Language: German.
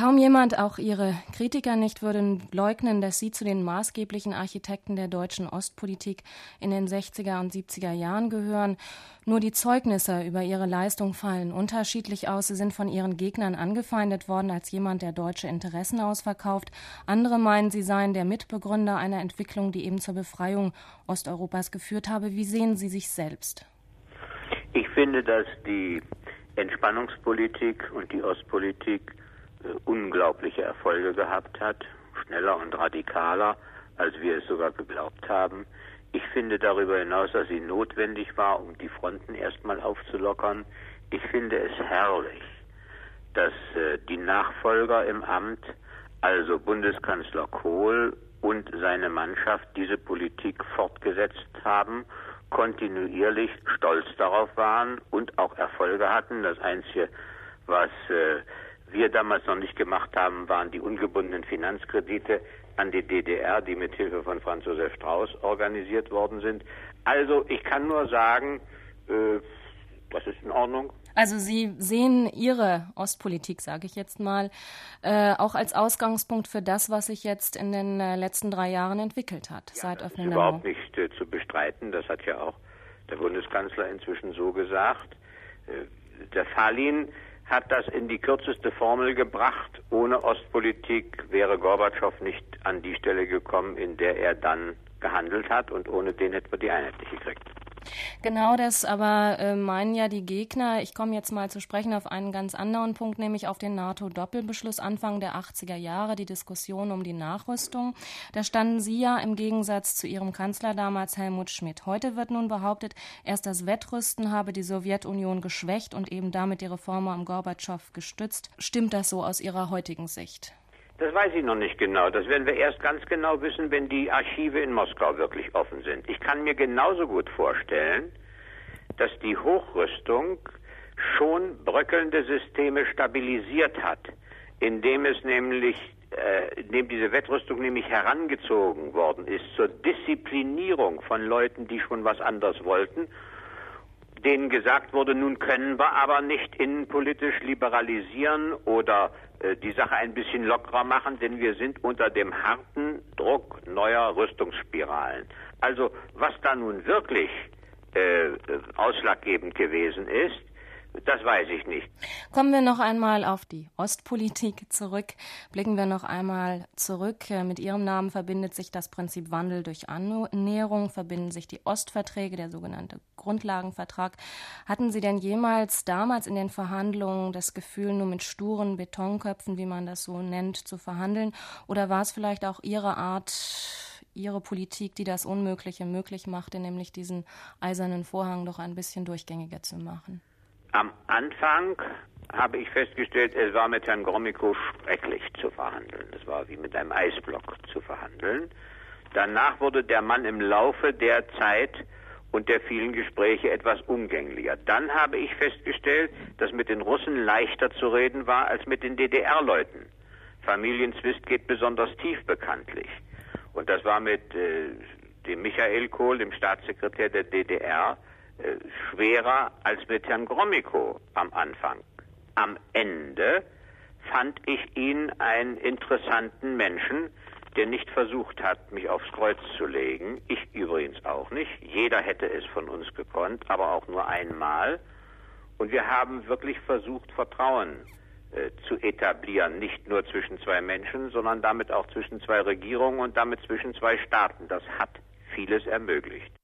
Kaum jemand, auch ihre Kritiker nicht, würde leugnen, dass sie zu den maßgeblichen Architekten der deutschen Ostpolitik in den 60er und 70er Jahren gehören. Nur die Zeugnisse über ihre Leistung fallen unterschiedlich aus. Sie sind von ihren Gegnern angefeindet worden als jemand, der deutsche Interessen ausverkauft. Andere meinen, sie seien der Mitbegründer einer Entwicklung, die eben zur Befreiung Osteuropas geführt habe. Wie sehen Sie sich selbst? Ich finde, dass die Entspannungspolitik und die Ostpolitik unglaubliche Erfolge gehabt hat, schneller und radikaler, als wir es sogar geglaubt haben. Ich finde darüber hinaus, dass sie notwendig war, um die Fronten erstmal aufzulockern. Ich finde es herrlich, dass die Nachfolger im Amt, also Bundeskanzler Kohl und seine Mannschaft, diese Politik fortgesetzt haben, kontinuierlich stolz darauf waren und auch Erfolge hatten. Das Einzige, was wir damals noch nicht gemacht haben, waren die ungebundenen Finanzkredite an die DDR, die mit Hilfe von Franz Josef Strauß organisiert worden sind. Also ich kann nur sagen, das ist in Ordnung. Also Sie sehen Ihre Ostpolitik, sage ich jetzt mal, auch als Ausgangspunkt für das, was sich jetzt in den letzten 3 Jahren entwickelt hat, ja, seit Öffnung der Mauer. Das ist überhaupt nicht zu bestreiten. Das hat ja auch der Bundeskanzler inzwischen so gesagt. Der Stalin hat das in die kürzeste Formel gebracht. Ohne Ostpolitik wäre Gorbatschow nicht an die Stelle gekommen, in der er dann gehandelt hat, und ohne den hätten wir die Einheit nicht gekriegt. Genau das aber meinen ja die Gegner. Ich komme jetzt mal zu sprechen auf einen ganz anderen Punkt, nämlich auf den NATO-Doppelbeschluss Anfang der 80er Jahre, die Diskussion um die Nachrüstung. Da standen Sie ja im Gegensatz zu Ihrem Kanzler damals, Helmut Schmidt. Heute wird nun behauptet, erst das Wettrüsten habe die Sowjetunion geschwächt und eben damit die Reformer am Gorbatschow gestützt. Stimmt das so aus Ihrer heutigen Sicht? Das weiß ich noch nicht genau. Das werden wir erst ganz genau wissen, wenn die Archive in Moskau wirklich offen sind. Ich kann mir genauso gut vorstellen, dass die Hochrüstung schon bröckelnde Systeme stabilisiert hat, indem diese Wettrüstung nämlich herangezogen worden ist zur Disziplinierung von Leuten, die schon was anders wollten, denen gesagt wurde, nun können wir aber nicht innenpolitisch liberalisieren oder die Sache ein bisschen lockerer machen, denn wir sind unter dem harten Druck neuer Rüstungsspiralen. Also was da nun wirklich ausschlaggebend gewesen ist, das weiß ich nicht. Kommen wir noch einmal auf die Ostpolitik zurück. Blicken wir noch einmal zurück. Mit Ihrem Namen verbindet sich das Prinzip Wandel durch Annäherung, verbinden sich die Ostverträge, der sogenannte Grundlagenvertrag. Hatten Sie denn jemals damals in den Verhandlungen das Gefühl, nur mit sturen Betonköpfen, wie man das so nennt, zu verhandeln? Oder war es vielleicht auch Ihre Art, Ihre Politik, die das Unmögliche möglich machte, nämlich diesen eisernen Vorhang doch ein bisschen durchgängiger zu machen? Am Anfang habe ich festgestellt, es war mit Herrn Gromikow schrecklich zu verhandeln. Es war wie mit einem Eisblock zu verhandeln. Danach wurde der Mann im Laufe der Zeit und der vielen Gespräche etwas umgänglicher. Dann habe ich festgestellt, dass mit den Russen leichter zu reden war als mit den DDR-Leuten. Familienzwist geht besonders tief bekanntlich. Und das war mit dem Michael Kohl, dem Staatssekretär der DDR, schwerer als mit Herrn Gromikow am Anfang. Am Ende fand ich ihn einen interessanten Menschen, der nicht versucht hat, mich aufs Kreuz zu legen. Ich übrigens auch nicht. Jeder hätte es von uns gekonnt, aber auch nur einmal. Und wir haben wirklich versucht, Vertrauen zu etablieren, nicht nur zwischen zwei Menschen, sondern damit auch zwischen zwei Regierungen und damit zwischen zwei Staaten. Das hat vieles ermöglicht.